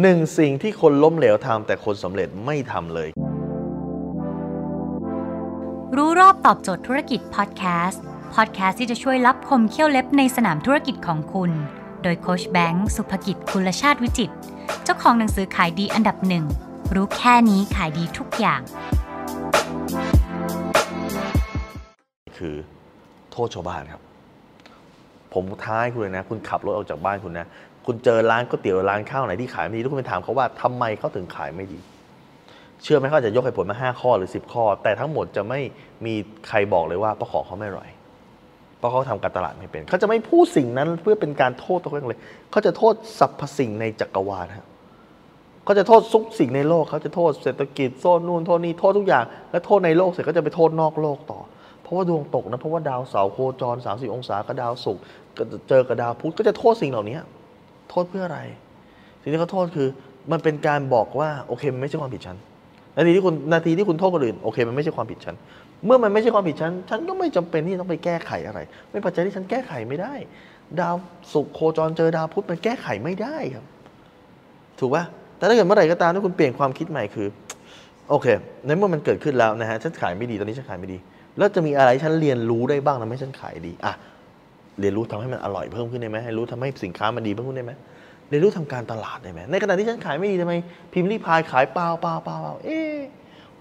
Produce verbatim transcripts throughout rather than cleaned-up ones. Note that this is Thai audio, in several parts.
หนึ่งสิ่งที่คนล้มเหลวทำแต่คนสำเร็จไม่ทำเลยรู้รอบตอบโจทย์ธุรกิจพอดแคสต์พอดแคสต์ที่จะช่วยลับคมเขี้ยวเล็บในสนามธุรกิจของคุณโดยโค้ชแบงค์สุภกิจกุลชาติวิจิตรเจ้าของหนังสือขายดีอันดับหนึ่งรู้แค่นี้ขายดีทุกอย่างคือโทษชาวบ้านครับผมท้าให้คุณเลยนะคุณขับรถออกจากบ้านคุณนะคุณเจอร้านก๋วยเตี๋ยวร้านข้าวไหนที่ขายไม่ดีทุกคนไปถามเขาว่าทำไมเขาถึงขายไม่ดีเชื่อไหมเขาจะยกเหตุผลมาห้าข้อหรือสิบข้อแต่ทั้งหมดจะไม่มีใครบอกเลยว่าเพราะของเขาไม่อร่อยเพราะเขาทำการตลาดไม่เป็นเขาจะไม่พูดสิ่งนั้นเพื่อเป็นการโทษตัวเองเลยเขาจะโทษสรรพสิ่งในจักรวาลครับเขาจะโทษทุกสิ่งในโลกเขาจะโทษเศรษฐกิจโซนนู่นโทษนี่โทษทุกอย่างและโทษในโลกเสร็จก็จะไปโทษนอกโลกต่อเพราะว่าดวงตกนะเพราะว่าดาวเสาร์โคจรสามสิบองศากับดาวศุกร์เจอกับดาวพุธก็จะโทษสิ่งเหล่านี้โทษเพื่ออะไรสิ่งที่เขาโทษคือมันเป็นการบอกว่าโอเคมันไม่ใช่ความผิดฉันนาทีที่คุณนาทีที่คุณโทษคนอื่นโอเคมันไม่ใช่ความผิดฉันเมื่อมันไม่ใช่ความผิดฉันฉันก็ไม่จำเป็นที่ต้องไปแก้ไขอะไรไม่ปัจจัยที่ฉันแก้ไขไม่ได้ดาวศุกร์โคจรเจอดาวพุธมันแก้ไขไม่ได้ครับถูกป่ะแต่ถ้าเกิดเมื่อไหร่ก็ตามที่คุณเปลี่ยนความคิดใหม่คือโอเคในเมื่อมันเกิดขึ้นแล้วนะฮะฉันขายไม่ดีตอนนี้ฉันขายไม่ดีแล้วจะมีอะไรฉันเรียนรู้ได้บ้างทำให้ฉันขายดีอ่ะเรียนรู้ทำให้มันอร่อยเพิ่มขึ้นได้ไหมให้รู้ทำให้สินค้ามันดีเพิ่มขึ้นได้ไหมเรียนรู้ทำการตลาดได้ไหมในขณะที่ฉันขายไม่ดีทำไมพิมพ์รีพายขายเปล่าเปล่าเปล่าเอ๊ะ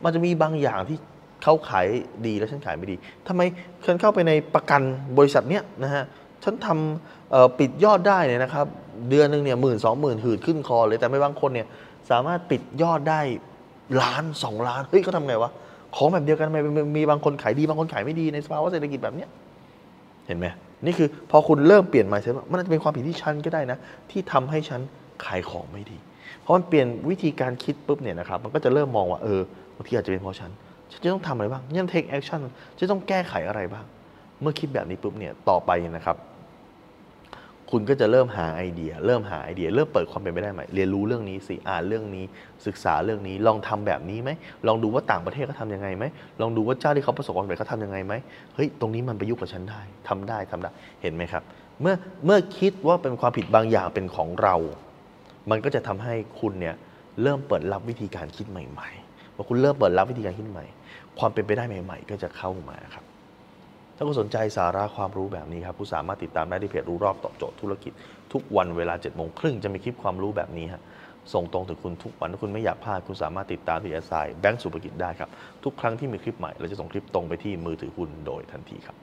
มันจะมีบางอย่างที่เขาขายดีแล้วฉันขายไม่ดีทำไมฉันเข้าไปในประกันบริษัทเนี้ยนะฮะฉันทำปิดยอดได้เนี่ยนะครับเดือนหนึ่งเนี่ยหมื่นสองหมื่นหืดขึ้นคอเลยแต่ไม่บางคนเนี่ยสามารถปิดยอดได้ล้านสองล้านเฮ้ยเขาทำไงวะของแบบเดียวกันทำไมมีบางคนขายดีบางคนขายไม่ดีในสภาวะเศรษฐกิจแบบเนี้ยเห็นไหมนี่คือพอคุณเริ่มเปลี่ยน mindset มันอาจจะเป็นความผิดที่ฉันก็ได้นะที่ทำให้ฉันขายของไม่ดีเพราะมันเปลี่ยนวิธีการคิดปุ๊บเนี่ยนะครับมันก็จะเริ่มมองว่าเออบางทีอาจจะเป็นเพราะฉันฉันจะต้องทำอะไรบ้างเนี่ย take action จะต้องแก้ไขอะไรบ้างเมื่อคิดแบบนี้ปุ๊บเนี่ยต่อไปนะครับคุณก็จะเริ่มหาไอเดียเริ่มหาไอเดียเริ่มเปิดความเป็นไปได้ใหม่เรียนรู้เรื่องนี้สิอ่านเรื่องนี้ศึกษาเรื่องนี้ลองทำแบบนี้ไหมลองดูว่าต่างประเทศเขาทำยังไงไหมลองดูว่าเจ้าที่เขาประสบความสำเร็จเขาทำยังไงไหมเฮ้ยตรงนี้มันประยุกต์กับฉันได้ทำได้ทำได้เห็นไหมครับเมื่อเมื่อคิดว่าเป็นความผิดบางอย่างเป็นของเรามันก็จะทำให้คุณเนี่ยเริ่มเปิดรับวิธีการคิดใหม่ๆพอคุณเริ่มเปิดรับวิธีการคิดใหม่ความเป็นไปได้ใหม่ๆก็จะเข้ามาครับถ้าคุณสนใจสาระความรู้แบบนี้ครับคุณสามารถติดตามได้ที่เพจรู้รอบตอบโจทย์ธุรกิจทุกวันเวลาเจ็ดโมงครึ่งจะมีคลิปความรู้แบบนี้ฮะส่งตรงถึงคุณทุกวันถ้าคุณไม่อยากพลาดคุณสามารถติดตามที่แอสไซน์แบงก์สุภกิจได้ครับทุกครั้งที่มีคลิปใหม่เราจะส่งคลิปตรงไปที่มือถือคุณโดยทันทีครับ